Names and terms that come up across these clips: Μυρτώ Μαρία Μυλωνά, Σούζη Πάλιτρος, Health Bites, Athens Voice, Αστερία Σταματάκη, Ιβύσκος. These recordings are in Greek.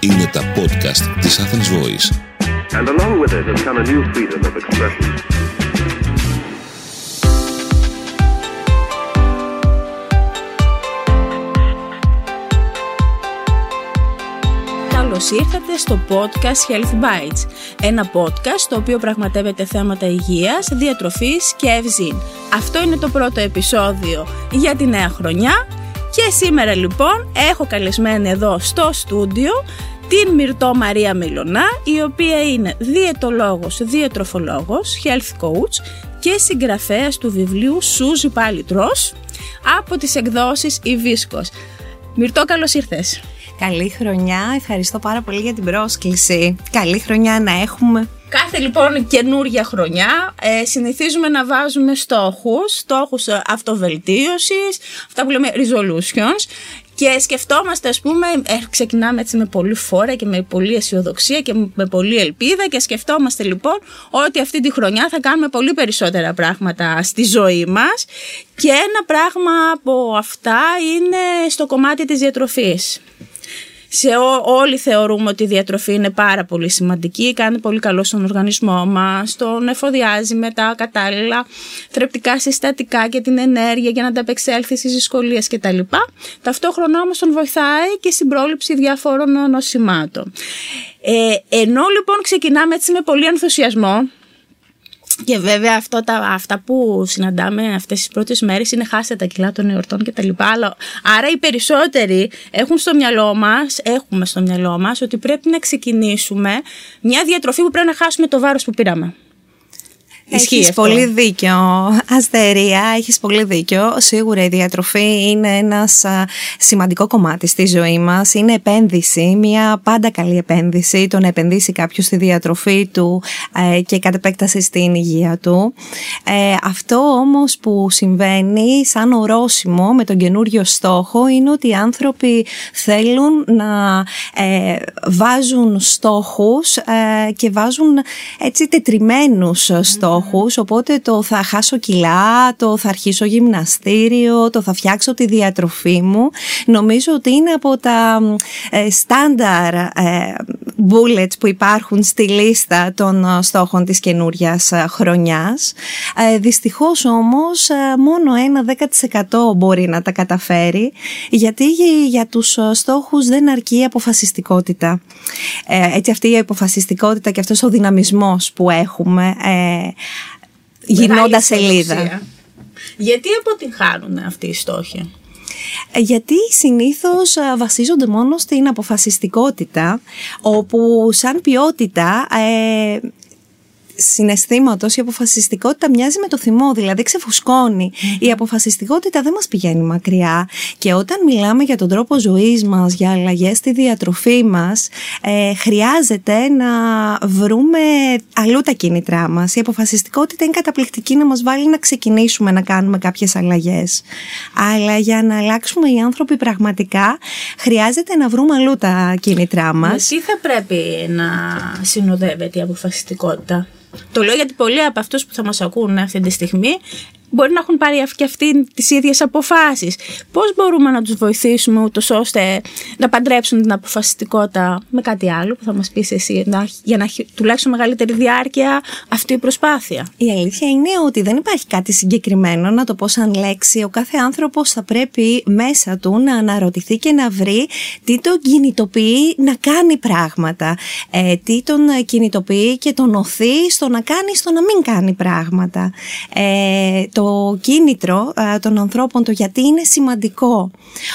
Είναι τα podcast της Athens Voice. And along with it has come a new freedom of expression. Καλώς ήρθατε στο podcast Health Bites, ένα podcast το οποίο πραγματεύεται θέματα υγείας, διατροφής και ευζήν. Αυτό είναι το πρώτο επεισόδιο για τη νέα χρονιά και σήμερα λοιπόν έχω καλεσμένη εδώ στο στούντιο την Μυρτώ Μαρία Μυλωνά, η οποία είναι διαιτολόγος, διατροφολόγος, health coach και συγγραφέας του βιβλίου Σούζη Πάλιτρος από τις εκδόσεις Ιβύσκος. Μυρτώ, καλώς ήρθες. Καλή χρονιά, ευχαριστώ πάρα πολύ για την πρόσκληση. Καλή χρονιά να έχουμε. Κάθε λοιπόν καινούρια χρονιά συνηθίζουμε να βάζουμε στόχους αυτοβελτίωσης, αυτά που λέμε resolutions, και σκεφτόμαστε, ας πούμε, ξεκινάμε έτσι με πολύ φόρα και με πολύ αισιοδοξία και με πολύ ελπίδα και σκεφτόμαστε λοιπόν ότι αυτή τη χρονιά θα κάνουμε πολύ περισσότερα πράγματα στη ζωή μας, και ένα πράγμα από αυτά είναι στο κομμάτι της διατροφής. Όλοι θεωρούμε ότι η διατροφή είναι πάρα πολύ σημαντική, κάνει πολύ καλό στον οργανισμό μας, τον εφοδιάζει με τα κατάλληλα θρεπτικά συστατικά και την ενέργεια για να ανταπεξέλθει στις δυσκολίες κτλ. Ταυτόχρονα όμως τον βοηθάει και στην πρόληψη διάφορων νοσημάτων. Ενώ λοιπόν ξεκινάμε έτσι με πολύ ενθουσιασμό, και βέβαια αυτά που συναντάμε αυτές τις πρώτες μέρες είναι χάστε τα κιλά των εορτών κτλ. Άρα οι περισσότεροι έχουμε στο μυαλό μας ότι πρέπει να ξεκινήσουμε μια διατροφή που πρέπει να χάσουμε το βάρος που πήραμε. Έχεις πολύ δίκιο, Αστερία, έχεις πολύ δίκιο. Σίγουρα η διατροφή είναι ένας σημαντικό κομμάτι στη ζωή μας. Είναι επένδυση, μια πάντα καλή επένδυση, το να επενδύσει κάποιος στη διατροφή του και κατ' επέκταση στην υγεία του. Αυτό όμως που συμβαίνει σαν ορόσημο με τον καινούριο στόχο είναι ότι οι άνθρωποι θέλουν να βάζουν στόχους και βάζουν έτσι τετριμένους στόχους. Οπότε το θα χάσω κιλά, το θα αρχίσω γυμναστήριο, το θα φτιάξω τη διατροφή μου. Νομίζω ότι είναι από τα στάνταρ bullets που υπάρχουν στη λίστα των στόχων της καινούριας χρονιάς. Δυστυχώς όμως μόνο ένα 10% μπορεί να τα καταφέρει, γιατί για τους στόχους δεν αρκεί η αποφασιστικότητα. Έτσι, αυτή η αποφασιστικότητα και αυτός ο δυναμισμός που έχουμε γινόντα σελίδα. Γιατί αποτυγχάνουν αυτοί οι στόχοι? Γιατί συνήθως βασίζονται μόνο στην αποφασιστικότητα, όπου σαν ποιότητα συναισθήματος η αποφασιστικότητα μοιάζει με το θυμό, δηλαδή ξεφουσκώνει. Η αποφασιστικότητα δεν μας πηγαίνει μακριά, και όταν μιλάμε για τον τρόπο ζωής μας, για αλλαγές στη διατροφή μας, χρειάζεται να βρούμε αλλού τα κίνητρά μας. Η αποφασιστικότητα είναι καταπληκτική να μας βάλει να ξεκινήσουμε να κάνουμε κάποιες αλλαγές, αλλά για να αλλάξουμε οι άνθρωποι πραγματικά χρειάζεται να βρούμε αλλού τα κίνητρά μας. Με τι θα πρέπει να συνοδεύεται η αποφασιστικότητα? Το λέω γιατί πολλοί από αυτούς που θα μας ακούν αυτή τη στιγμή μπορεί να έχουν πάρει και αυτοί τις ίδιες αποφάσεις. Πώς μπορούμε να τους βοηθήσουμε ούτως ώστε να παντρέψουν την αποφασιστικότητα με κάτι άλλο που θα μας πεις εσύ, για να έχει τουλάχιστον μεγαλύτερη διάρκεια αυτή η προσπάθεια? Η αλήθεια είναι ότι δεν υπάρχει κάτι συγκεκριμένο, να το πω σαν λέξη. Ο κάθε άνθρωπος θα πρέπει μέσα του να αναρωτηθεί και να βρει τι τον κινητοποιεί να κάνει πράγματα, τι τον κινητοποιεί και τον οθεί στο να κάνει, στο να μην κάνει πράγματα. Το κίνητρο των ανθρώπων, το γιατί είναι σημαντικό.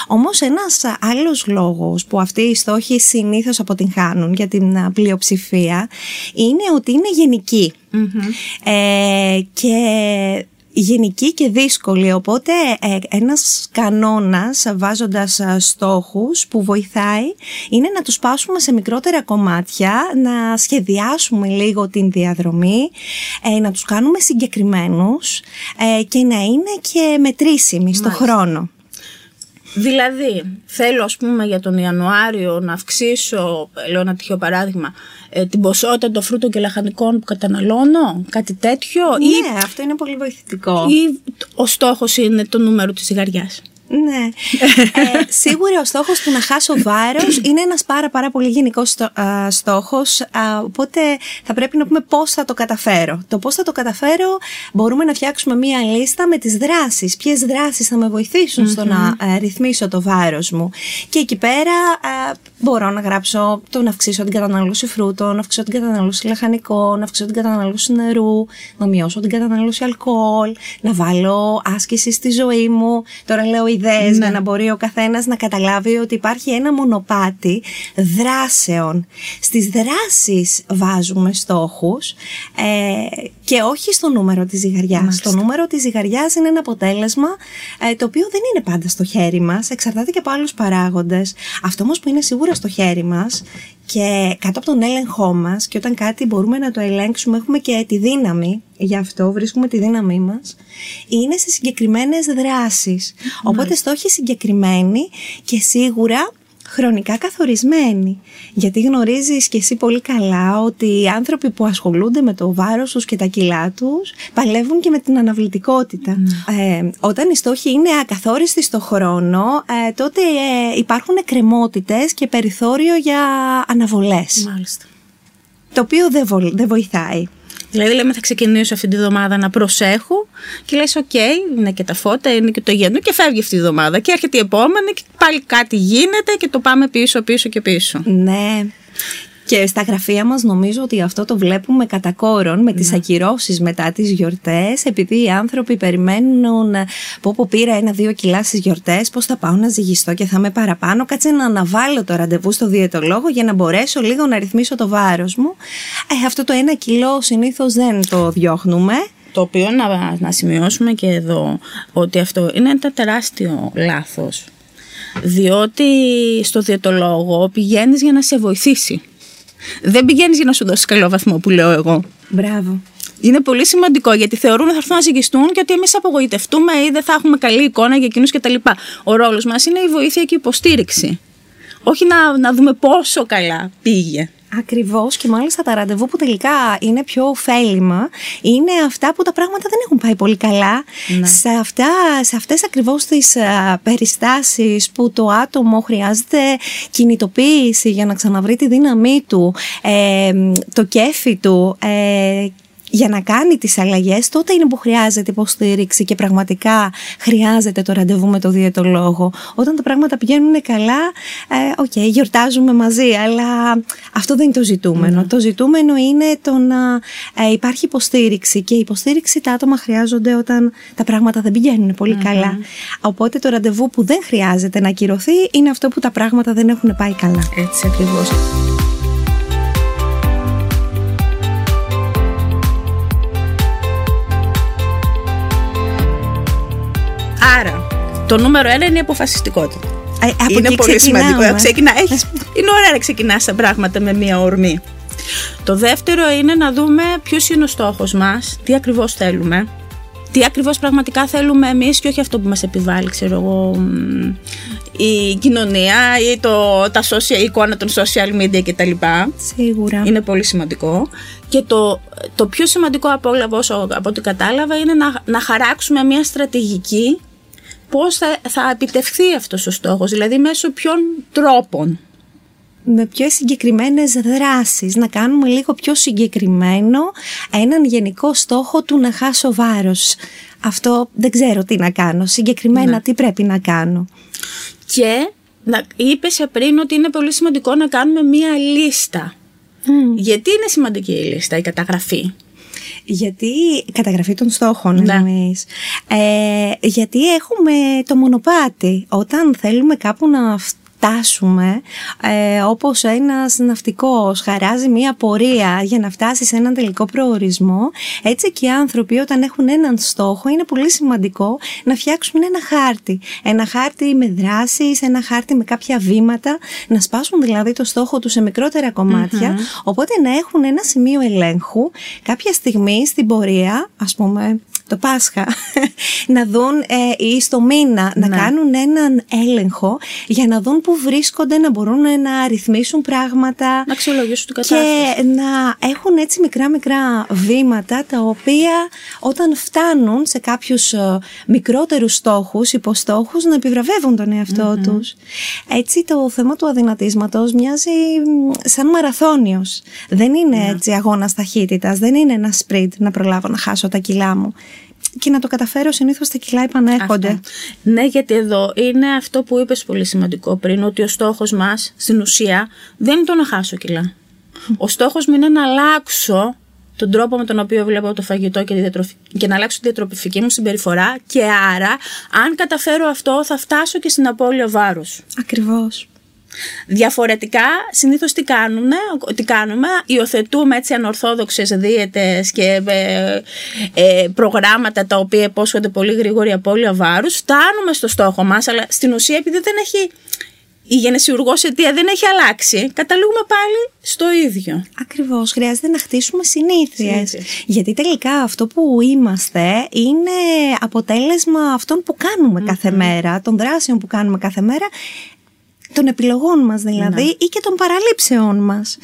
Όμως ένας άλλος λόγος που αυτοί οι στόχοι συνήθως αποτυγχάνουν για την πλειοψηφία είναι ότι είναι γενικοί. Και γενική και δύσκολη, οπότε ένας κανόνας βάζοντας στόχους που βοηθάει είναι να τους πάσουμε σε μικρότερα κομμάτια, να σχεδιάσουμε λίγο την διαδρομή, να τους κάνουμε συγκεκριμένους και να είναι και μετρήσιμοι στον χρόνο. Δηλαδή, θέλω, ας πούμε, για τον Ιανουάριο να αυξήσω, λέω ένα τυχαίο παράδειγμα, την ποσότητα των φρούτων και λαχανικών που καταναλώνω, κάτι τέτοιο. Ναι, αυτό είναι πολύ βοηθητικό. Ή ο στόχος είναι το νούμερο της σιγαριάς? Ναι. Σίγουρα ο στόχος του να χάσω βάρος είναι ένας πάρα πολύ γενικός στόχος, οπότε θα πρέπει να πούμε πώς θα το καταφέρω. Το πώς θα το καταφέρω μπορούμε να φτιάξουμε μία λίστα με τις δράσεις. Ποιες δράσεις θα με βοηθήσουν στο να ρυθμίσω το βάρος μου. Και εκεί πέρα μπορώ να γράψω το να αυξήσω την κατανάλωση φρούτων, να αυξήσω την κατανάλωση λαχανικών, να αυξήσω την κατανάλωση νερού, να μειώσω την κατανάλωση αλκοόλ, να βάλω άσκηση στη ζωή μου. Τώρα λέω ιδέες για να μπορεί ο καθένας να καταλάβει ότι υπάρχει ένα μονοπάτι δράσεων. Στις δράσεις βάζουμε στόχους και όχι στο νούμερο της ζυγαριάς. Μάλιστα. Το νούμερο της ζυγαριάς είναι ένα αποτέλεσμα το οποίο δεν είναι πάντα στο χέρι μας, εξαρτάται και από άλλους παράγοντες. Αυτό όμως που είναι σίγουρα στο χέρι μας και κάτω από τον έλεγχό μας, και όταν κάτι μπορούμε να το ελέγξουμε έχουμε και τη δύναμη, γι' αυτό βρίσκουμε τη δύναμή μας, είναι σε συγκεκριμένες δράσεις. Οπότε στόχοι συγκεκριμένοι και σίγουρα χρονικά καθορισμένοι. Γιατί γνωρίζεις και εσύ πολύ καλά ότι οι άνθρωποι που ασχολούνται με το βάρος τους και τα κιλά τους παλεύουν και με την αναβλητικότητα. Όταν οι στόχοι είναι ακαθόριστοι στο χρόνο, τότε υπάρχουν εκκρεμότητες και περιθώριο για αναβολές. Μάλιστα. Το οποίο δεν βοηθάει. Δηλαδή λέμε θα ξεκινήσω αυτή τη εβδομάδα να προσέχω και λες οκ, είναι και τα φώτα, είναι και το γέννο και φεύγει αυτή τη εβδομάδα και έρχεται η επόμενη και πάλι κάτι γίνεται και το πάμε πίσω. Ναι. Και στα γραφεία μας νομίζω ότι αυτό το βλέπουμε κατά κόρον με τις ακυρώσεις μετά τις γιορτές, επειδή οι άνθρωποι περιμένουν που πήρα 1-2 κιλά στις γιορτές, πώς θα πάω να ζυγιστώ και θα είμαι παραπάνω, κάτσε να αναβάλω το ραντεβού στο διαιτολόγο για να μπορέσω λίγο να ρυθμίσω το βάρος μου. Αυτό το 1 κιλό συνήθως δεν το διώχνουμε. Το οποίο να σημειώσουμε και εδώ ότι αυτό είναι ένα τεράστιο λάθος, διότι στο διαιτολόγο πηγαίνεις για να σε βοηθήσει. Δεν πηγαίνεις για να σου δώσεις καλό βαθμό, που λέω εγώ. Μπράβο. Είναι πολύ σημαντικό γιατί θεωρούν ότι θα έρθουν να ζυγιστούν και ότι εμείς απογοητευτούμε ή δεν θα έχουμε καλή εικόνα για εκείνους κτλ. Ο ρόλος μας είναι η βοήθεια και η υποστήριξη. Όχι να δούμε πόσο καλά πήγε. Ακριβώς, και μάλιστα τα ραντεβού που τελικά είναι πιο ωφέλιμα είναι αυτά που τα πράγματα δεν έχουν πάει πολύ καλά. Σε αυτές ακριβώς τις περιστάσεις που το άτομο χρειάζεται κινητοποίηση για να ξαναβρει τη δύναμή του, το κέφι του, για να κάνει τις αλλαγές, τότε είναι που χρειάζεται υποστήριξη και πραγματικά χρειάζεται το ραντεβού με το διαιτολόγο. Όταν τα πράγματα πηγαίνουν καλά, γιορτάζουμε μαζί, αλλά αυτό δεν είναι το ζητούμενο. Το ζητούμενο είναι το να υπάρχει υποστήριξη, και η υποστήριξη τα άτομα χρειάζονται όταν τα πράγματα δεν πηγαίνουν πολύ καλά. Οπότε το ραντεβού που δεν χρειάζεται να ακυρωθεί είναι αυτό που τα πράγματα δεν έχουν πάει καλά. Έτσι ακριβώς. Άρα, το νούμερο 1 είναι η αποφασιστικότητα. Είναι πολύ σημαντικό. Είναι ωραία να ξεκινάς τα πράγματα με μία ορμή. Το δεύτερο είναι να δούμε ποιος είναι ο στόχος μας, τι ακριβώς θέλουμε, τι ακριβώς πραγματικά θέλουμε εμείς και όχι αυτό που μας επιβάλλει, η κοινωνία ή η εικόνα των social media κτλ. Σίγουρα. Είναι πολύ σημαντικό. Και το πιο σημαντικό από όλα, από ό,τι κατάλαβα, είναι να χαράξουμε μία στρατηγική. Πώς θα επιτευχθεί αυτός ο στόχος, δηλαδή μέσω ποιων τρόπων. Με πιο συγκεκριμένες δράσεις, να κάνουμε λίγο πιο συγκεκριμένο έναν γενικό στόχο του να χάσω βάρος. Αυτό δεν ξέρω τι να κάνω, συγκεκριμένα τι πρέπει να κάνω. Και είπες πριν ότι είναι πολύ σημαντικό να κάνουμε μία λίστα. Γιατί είναι σημαντική η λίστα, η καταγραφή? Γιατί καταγραφή των στόχων εμείς. Γιατί έχουμε το μονοπάτι. Όταν θέλουμε κάπου να φτάσουμε, όπως ένας ναυτικός χαράζει μία πορεία για να φτάσει σε έναν τελικό προορισμό, έτσι και οι άνθρωποι όταν έχουν έναν στόχο είναι πολύ σημαντικό να φτιάξουν ένα χάρτη. Ένα χάρτη με δράσεις, ένα χάρτη με κάποια βήματα, να σπάσουν δηλαδή το στόχο τους σε μικρότερα κομμάτια, οπότε να έχουν ένα σημείο ελέγχου κάποια στιγμή στην πορεία, ας πούμε το Πάσχα, να δουν ή στο μήνα, να κάνουν έναν έλεγχο για να δουν που βρίσκονται, να μπορούν να ρυθμίσουν πράγματα, να αξιολογήσουν την κατάσταση και να έχουν έτσι μικρά βήματα, τα οποία όταν φτάνουν σε κάποιους μικρότερους στόχους, υποστόχους, να επιβραβεύουν τον εαυτό τους. Έτσι το θέμα του αδυνατίσματος μοιάζει σαν μαραθώνιος. Δεν είναι έτσι αγώνας ταχύτητας, δεν είναι ένα σπριντ να προλάβω να χάσω τα κιλά μου. Και να το καταφέρω, συνήθως τα κιλά επανέρχονται. Αυτό. Ναι, γιατί εδώ είναι αυτό που είπες πολύ σημαντικό πριν, ότι ο στόχος μας στην ουσία δεν είναι το να χάσω κιλά. Ο στόχος μου είναι να αλλάξω τον τρόπο με τον οποίο βλέπω το φαγητό και να αλλάξω τη διατροφική μου συμπεριφορά, και άρα αν καταφέρω αυτό θα φτάσω και στην απώλεια βάρους. Ακριβώς. Διαφορετικά, συνήθως τι κάνουμε, υιοθετούμε έτσι ανορθόδοξες δίαιτες και προγράμματα τα οποία υπόσχονται πολύ γρήγορη απώλεια βάρους, φτάνουμε στο στόχο μας, αλλά στην ουσία επειδή η γενεσιουργός αιτία δεν έχει αλλάξει, καταλήγουμε πάλι στο ίδιο. Ακριβώς, χρειάζεται να χτίσουμε συνήθειες. Γιατί τελικά αυτό που είμαστε είναι αποτέλεσμα αυτών που κάνουμε κάθε μέρα, των δράσεων που κάνουμε κάθε μέρα, των επιλογών μας δηλαδή, ή και των παραλήψεών μας.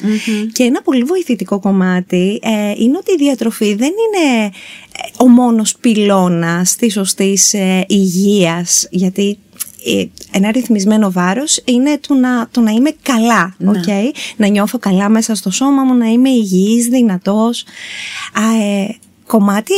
Και ένα πολύ βοηθητικό κομμάτι είναι ότι η διατροφή δεν είναι ο μόνος πυλώνας της σωστής υγείας, γιατί ένα ρυθμισμένο βάρος είναι το να είμαι καλά, να νιώθω καλά μέσα στο σώμα μου, να είμαι υγιής, δυνατός. Κομμάτι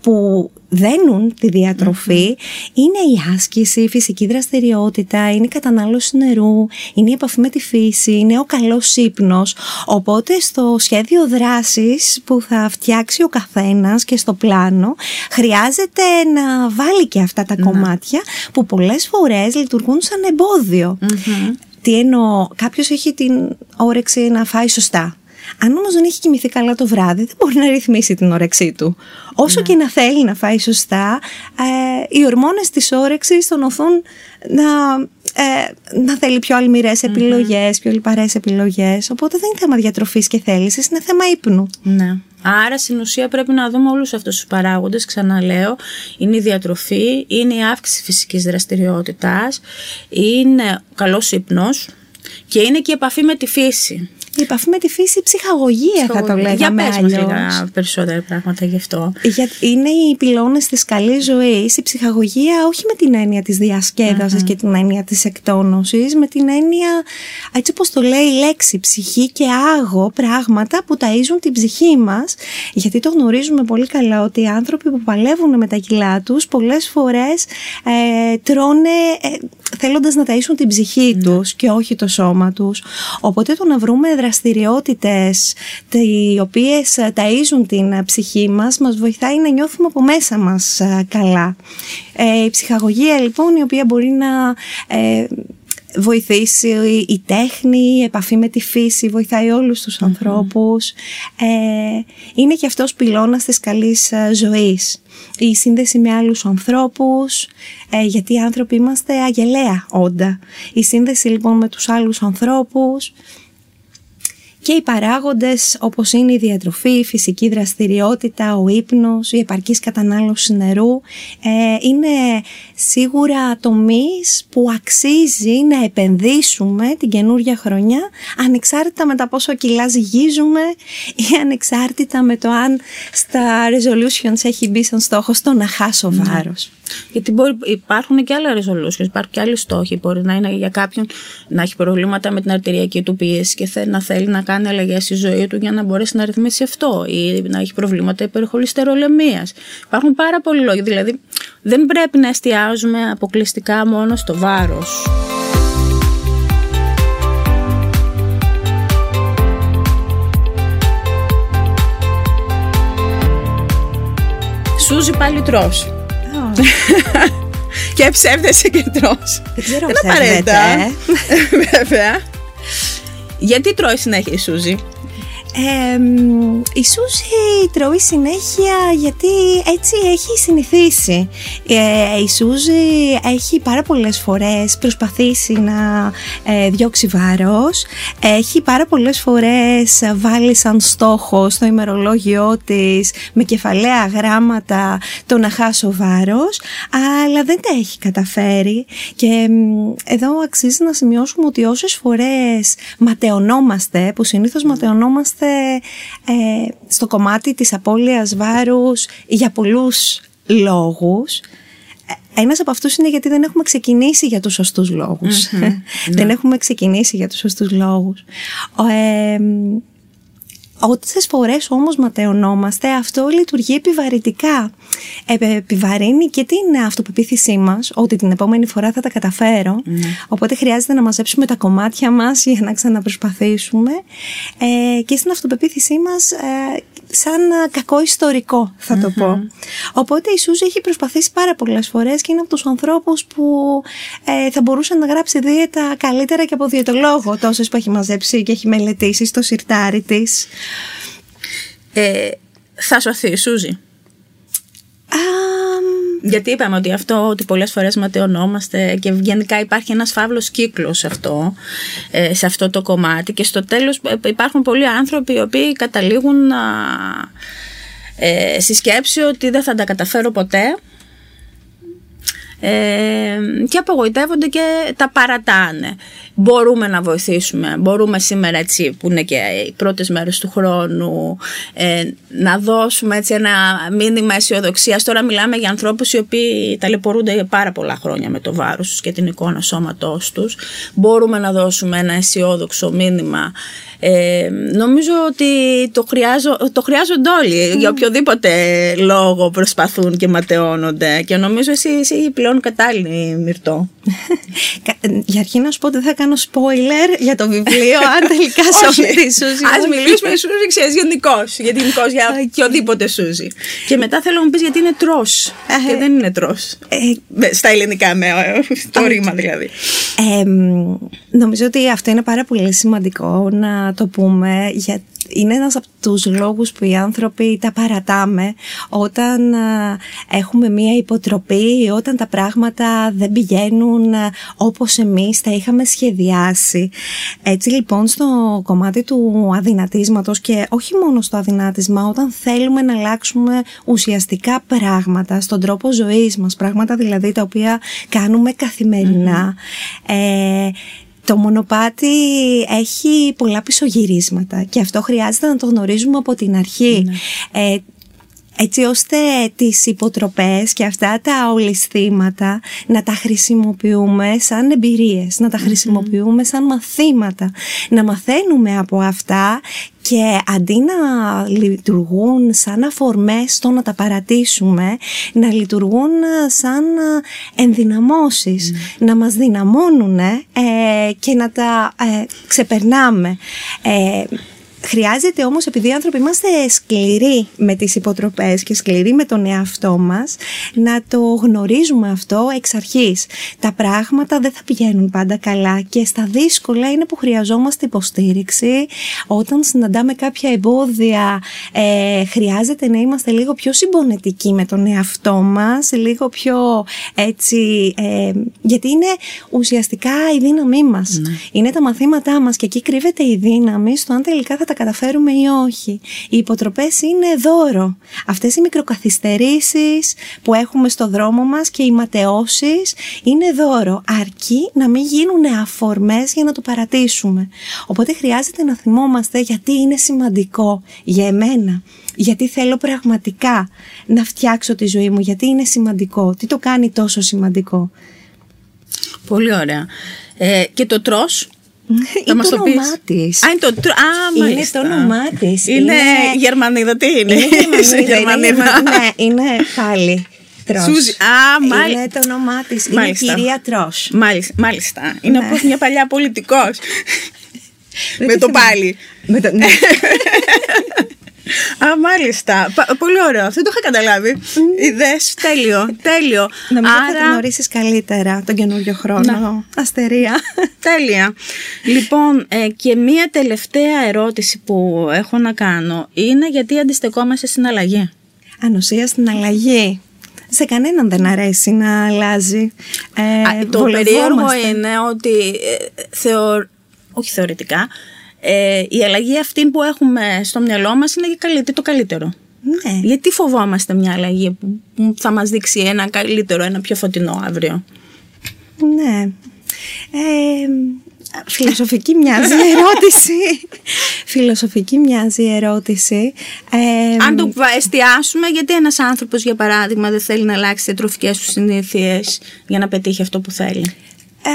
που δένουν τη διατροφή είναι η άσκηση, η φυσική δραστηριότητα, είναι η κατανάλωση νερού, είναι η επαφή με τη φύση, είναι ο καλός ύπνος. Οπότε στο σχέδιο δράσης που θα φτιάξει ο καθένας και στο πλάνο χρειάζεται να βάλει και αυτά τα κομμάτια που πολλές φορές λειτουργούν σαν εμπόδιο. Τι εννοώ, κάποιος έχει την όρεξη να φάει σωστά. Αν όμως δεν έχει κοιμηθεί καλά το βράδυ, δεν μπορεί να ρυθμίσει την όρεξή του. Όσο και να θέλει να φάει σωστά, οι ορμόνες της όρεξης τον οθούν να θέλει πιο αλμυρές επιλογές, πιο λιπαρές επιλογές. Οπότε δεν είναι θέμα διατροφής και θέλησης, είναι θέμα ύπνου. Ναι. Άρα στην ουσία πρέπει να δούμε όλους αυτούς τους παράγοντες, ξαναλέω, είναι η διατροφή, είναι η αύξηση φυσικής δραστηριότητας, είναι καλός ύπνος και είναι και η επαφή με τη φύση. Η επαφή με τη φύση, η ψυχαγωγία θα το λέγαμε αλλιώς. Για πες μας λίγα περισσότερα πράγματα γι' αυτό. Είναι οι πυλώνες της καλής ζωής, η ψυχαγωγία, όχι με την έννοια της διασκέδασης και την έννοια της εκτόνωσης, με την έννοια, έτσι όπως το λέει η λέξη, ψυχή και άγο, πράγματα που ταΐζουν την ψυχή μας, γιατί το γνωρίζουμε πολύ καλά ότι οι άνθρωποι που παλεύουν με τα κιλά τους πολλές φορές τρώνε θέλοντας να ταΐσουν την ψυχή τους και όχι το σώμα τους. Οπότε το να βρούμε δραστηριότητες οι οποίες ταΐζουν την ψυχή μας, μας βοηθάει να νιώθουμε από μέσα μας καλά. Η ψυχαγωγία λοιπόν, η οποία μπορεί να βοηθήσει, η τέχνη, η επαφή με τη φύση, βοηθάει όλους τους ανθρώπους. Είναι και αυτός πυλώνας της καλής ζωής. Η σύνδεση με άλλους ανθρώπους, γιατί οι άνθρωποι είμαστε αγελαία όντα. Η σύνδεση λοιπόν με τους άλλους ανθρώπους. Και οι παράγοντες όπως είναι η διατροφή, η φυσική δραστηριότητα, ο ύπνος, η επαρκής κατανάλωση νερού είναι σίγουρα τομείς που αξίζει να επενδύσουμε την καινούργια χρονιά, ανεξάρτητα με τα πόσο κιλά ζυγίζουμε ή ανεξάρτητα με το αν στα resolutions έχει μπει σαν στόχο το να χάσω βάρος. Γιατί υπάρχουν και άλλα resolutions, υπάρχουν και άλλοι στόχοι. Μπορεί να είναι για κάποιον να έχει προβλήματα με την αρτηριακή του πίεση και να θέλει να κάνει αλλαγές στη ζωή του για να μπορέσει να ρυθμίσει αυτό, ή να έχει προβλήματα υπερχολυστερολεμίας. Υπάρχουν πάρα πολλοί λόγοι. Δηλαδή, δεν πρέπει να εστιάζουμε αποκλειστικά μόνο στο βάρος. Σούζη Πάλιτρος. Και ψεύδεσαι και τρως. Δεν ξέρω, δεν απαραίτητα. Βέβαια. Γιατί τρώει συνέχεια η Σούζη? Η Σούζη τρώει συνέχεια γιατί έτσι έχει συνηθίσει. Η Σούζη έχει πάρα πολλές φορές προσπαθήσει να διώξει βάρος. Έχει πάρα πολλές φορές βάλει σαν στόχο στο ημερολόγιο της με κεφαλαία γράμματα το να χάσω βάρος, αλλά δεν τα έχει καταφέρει. Και εδώ αξίζει να σημειώσουμε ότι όσες φορές ματαιωνόμαστε, που συνήθως ματαιωνόμαστε στο κομμάτι της απώλειας βάρους για πολλούς λόγους, ένας από αυτούς είναι γιατί δεν έχουμε ξεκινήσει για τους σωστούς λόγους. Mm-hmm. Δεν έχουμε ξεκινήσει για τους σωστούς λόγους. Όσες φορές όμως ματαιωνόμαστε, αυτό λειτουργεί επιβαρυτικά. Επιβαρύνει και την αυτοπεποίθησή μας, ότι την επόμενη φορά θα τα καταφέρω. Mm. Οπότε χρειάζεται να μαζέψουμε τα κομμάτια μας για να ξαναπροσπαθήσουμε. Και στην αυτοπεποίθησή μας, σαν κακό ιστορικό θα το πω. Οπότε η Σούζη έχει προσπαθήσει πάρα πολλές φορές και είναι από τους ανθρώπους που θα μπορούσαν να γράψει δίαιτα καλύτερα και από διαιτολόγο, τόσες που έχει μαζέψει και έχει μελετήσει στο σιρτάρι της. Θα σωθεί η Σούζη? Γιατί είπαμε ότι αυτό, ότι πολλές φορές ματαιωνόμαστε και γενικά υπάρχει ένας φαύλος κύκλος σε αυτό το κομμάτι, και στο τέλος υπάρχουν πολλοί άνθρωποι οι οποίοι καταλήγουν στη σκέψη ότι δεν θα τα καταφέρω ποτέ, και απογοητεύονται και τα παρατάνε. Μπορούμε να βοηθήσουμε, μπορούμε σήμερα, έτσι που είναι και οι πρώτες μέρες του χρόνου, να δώσουμε έτσι ένα μήνυμα αισιοδοξίας. Τώρα μιλάμε για ανθρώπους οι οποίοι ταλαιπωρούνται πάρα πολλά χρόνια με το βάρος τους και την εικόνα σώματός τους. Μπορούμε να δώσουμε ένα αισιόδοξο μήνυμα. Νομίζω ότι το χρειάζονται όλοι, για οποιοδήποτε λόγο προσπαθούν και ματαιώνονται, και νομίζω εσύ πλέον κατάλληλη, Μυρτώ. Για αρχή να σου πω ότι θα κάνω spoiler για το βιβλίο, αν τελικά σωθεί η Σούζη. Ας μιλήσουμε η Σούζη, ξέρεις, γενικώς για οποιοδήποτε Σούζη. Και μετά θέλω να μου πεις γιατί είναι τρως και δεν είναι τρως. Στα ελληνικά, το ρήμα δηλαδή. Νομίζω ότι αυτό είναι πάρα πολύ σημαντικό να το πούμε, γιατί είναι ένας από τους λόγους που οι άνθρωποι τα παρατάμε, όταν έχουμε μία υποτροπή, όταν τα πράγματα δεν πηγαίνουν όπως εμείς τα είχαμε σχεδιάσει. Έτσι λοιπόν, στο κομμάτι του αδυνατίσματος, και όχι μόνο στο αδυνάτισμα, όταν θέλουμε να αλλάξουμε ουσιαστικά πράγματα στον τρόπο ζωής μας, πράγματα δηλαδή τα οποία κάνουμε καθημερινά, το μονοπάτι έχει πολλά πισωγυρίσματα, και αυτό χρειάζεται να το γνωρίζουμε από την αρχή. Ναι. Έτσι ώστε τις υποτροπές και αυτά τα ολισθήματα να τα χρησιμοποιούμε σαν εμπειρίες, να τα χρησιμοποιούμε σαν μαθήματα, να μαθαίνουμε από αυτά, και αντί να λειτουργούν σαν αφορμές στο να τα παρατήσουμε, να λειτουργούν σαν ενδυναμώσεις, να μας δυναμώνουν και να τα ξεπερνάμε. Χρειάζεται όμως, επειδή οι άνθρωποι είμαστε σκληροί με τις υποτροπές και σκληροί με τον εαυτό μας, να το γνωρίζουμε αυτό εξ αρχής. Τα πράγματα δεν θα πηγαίνουν πάντα καλά, και στα δύσκολα είναι που χρειαζόμαστε υποστήριξη. Όταν συναντάμε κάποια εμπόδια, χρειάζεται να είμαστε λίγο πιο συμπονετικοί με τον εαυτό μας, λίγο πιο έτσι, γιατί είναι ουσιαστικά η δύναμή μας. Ναι. Είναι τα μαθήματά μας, και εκεί κρύβεται η δύναμη στο αν τελικά θα τα καταφέρουμε ή όχι. Οι υποτροπές είναι δώρο. Αυτές οι μικροκαθυστερήσεις που έχουμε στο δρόμο μας και οι ματαιώσεις είναι δώρο, αρκεί να μην γίνουν αφορμές για να το παρατήσουμε. Οπότε χρειάζεται να θυμόμαστε γιατί είναι σημαντικό για εμένα, γιατί θέλω πραγματικά να φτιάξω τη ζωή μου, γιατί είναι σημαντικό, τι το κάνει τόσο σημαντικό. Πολύ ωραία. Και το τρως? Είναι το όνομά της. Είναι το όνομά της. Είναι Γερμανίδα, τι είναι? Είναι πάλι Τρος. Είναι το όνομά της. Είναι η κυρία Τρος. Μάλιστα. Είναι όπως μια παλιά πολιτικός. Με το πάλι. Α, μάλιστα. Πολύ ωραίο. Αυτό το είχα καταλάβει. Είδες. Τέλειο. Τέλειο. Νομίζω άρα... θα γνωρίσεις καλύτερα τον καινούριο χρόνο. Να. Αστερία. Τέλεια. Λοιπόν, και μία τελευταία ερώτηση που έχω να κάνω είναι γιατί αντιστεκόμαστε στην αλλαγή. Ανοσία στην αλλαγή. Σε κανέναν δεν αρέσει να αλλάζει. Το περίεργο είναι ότι όχι θεωρητικά, η αλλαγή αυτή που έχουμε στο μυαλό μας είναι και το καλύτερο. Ναι. Γιατί φοβόμαστε μια αλλαγή που θα μας δείξει ένα καλύτερο, ένα πιο φωτεινό αύριο. Ναι. Φιλοσοφική μοιάζει η ερώτηση. Αν το εστιάσουμε, γιατί ένας άνθρωπος, για παράδειγμα, δεν θέλει να αλλάξει τις τροφικές του συνήθειες για να πετύχει αυτό που θέλει.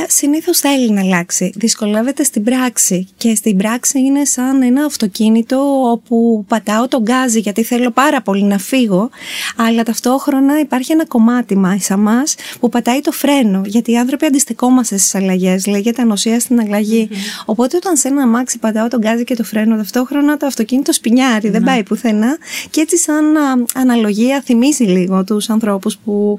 Συνήθως θέλει να αλλάξει. Δυσκολεύεται στην πράξη. Και στην πράξη είναι σαν ένα αυτοκίνητο όπου πατάω τον γκάζι γιατί θέλω πάρα πολύ να φύγω. Αλλά ταυτόχρονα υπάρχει ένα κομμάτι μέσα μας που πατάει το φρένο. Γιατί οι άνθρωποι αντιστεκόμαστε στις αλλαγές. Λέγεται ανοσία στην αλλαγή. Mm-hmm. Οπότε όταν σε ένα αμάξι πατάω τον γκάζι και το φρένο, ταυτόχρονα το αυτοκίνητο σπινιάρει. Mm-hmm. Δεν πάει πουθενά. Και έτσι, σαν αναλογία, θυμίζει λίγο τους ανθρώπους που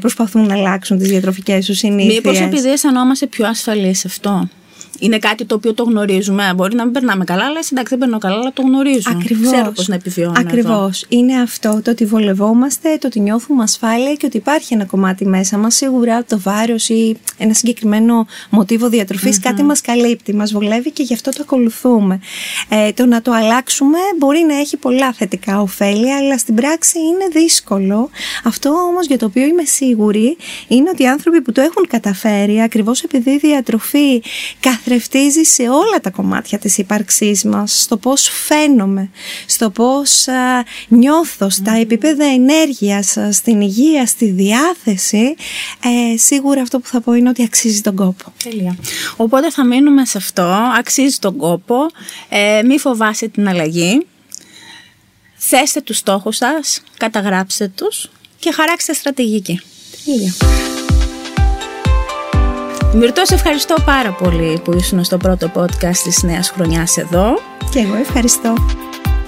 προσπαθούν να αλλάξουν τις διατροφικές τους συνήθειες. Αισθανόμαστε πιο ασφαλείς αυτό. Είναι κάτι το οποίο το γνωρίζουμε. Μπορεί να μην περνάμε καλά, αλλά εντάξει, δεν περνάω καλά, αλλά το γνωρίζω. Ακριβώς. Ξέρω πώς να επιβιώνω. Ακριβώς. Είναι αυτό το ότι βολευόμαστε, το ότι νιώθουμε ασφάλεια και ότι υπάρχει ένα κομμάτι μέσα μας. Σίγουρα το βάρος ή ένα συγκεκριμένο μοτίβο διατροφής κάτι μας καλύπτει, μας βολεύει και γι' αυτό το ακολουθούμε. Το να το αλλάξουμε μπορεί να έχει πολλά θετικά ωφέλη, αλλά στην πράξη είναι δύσκολο. Αυτό όμως για το οποίο είμαι σίγουρη είναι ότι οι άνθρωποι που το έχουν καταφέρει, ακριβώς επειδή η διατροφή καθρεφτίζει σε όλα τα κομμάτια της ύπαρξής μας, στο πώς φαίνομαι, στο πώς νιώθω, στα επίπεδα ενέργειας, στην υγεία, στη διάθεση, σίγουρα αυτό που θα πω είναι ότι αξίζει τον κόπο. Τέλεια. Οπότε θα μείνουμε σε αυτό, αξίζει τον κόπο, μη φοβάσαι την αλλαγή, θέστε τους στόχους σας, καταγράψτε τους και χαράξτε στρατηγική. Τέλεια. Μυρτώ, σε ευχαριστώ πάρα πολύ που ήσουν στο πρώτο podcast της νέας χρονιάς εδώ. Και εγώ ευχαριστώ.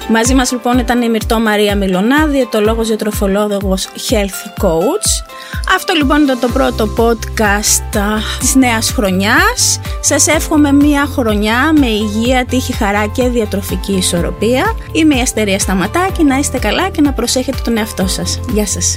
Μαζί μας λοιπόν ήταν η Μυρτώ Μαρία Μυλωνά, διαιτολόγος, διατροφολόγος, health coach. Αυτό λοιπόν ήταν το πρώτο podcast της νέας χρονιάς. Σας εύχομαι μια χρονιά με υγεία, τύχη, χαρά και διατροφική ισορροπία. Είμαι η Αστερία Σταματάκη, να είστε καλά και να προσέχετε τον εαυτό σας. Γεια σας.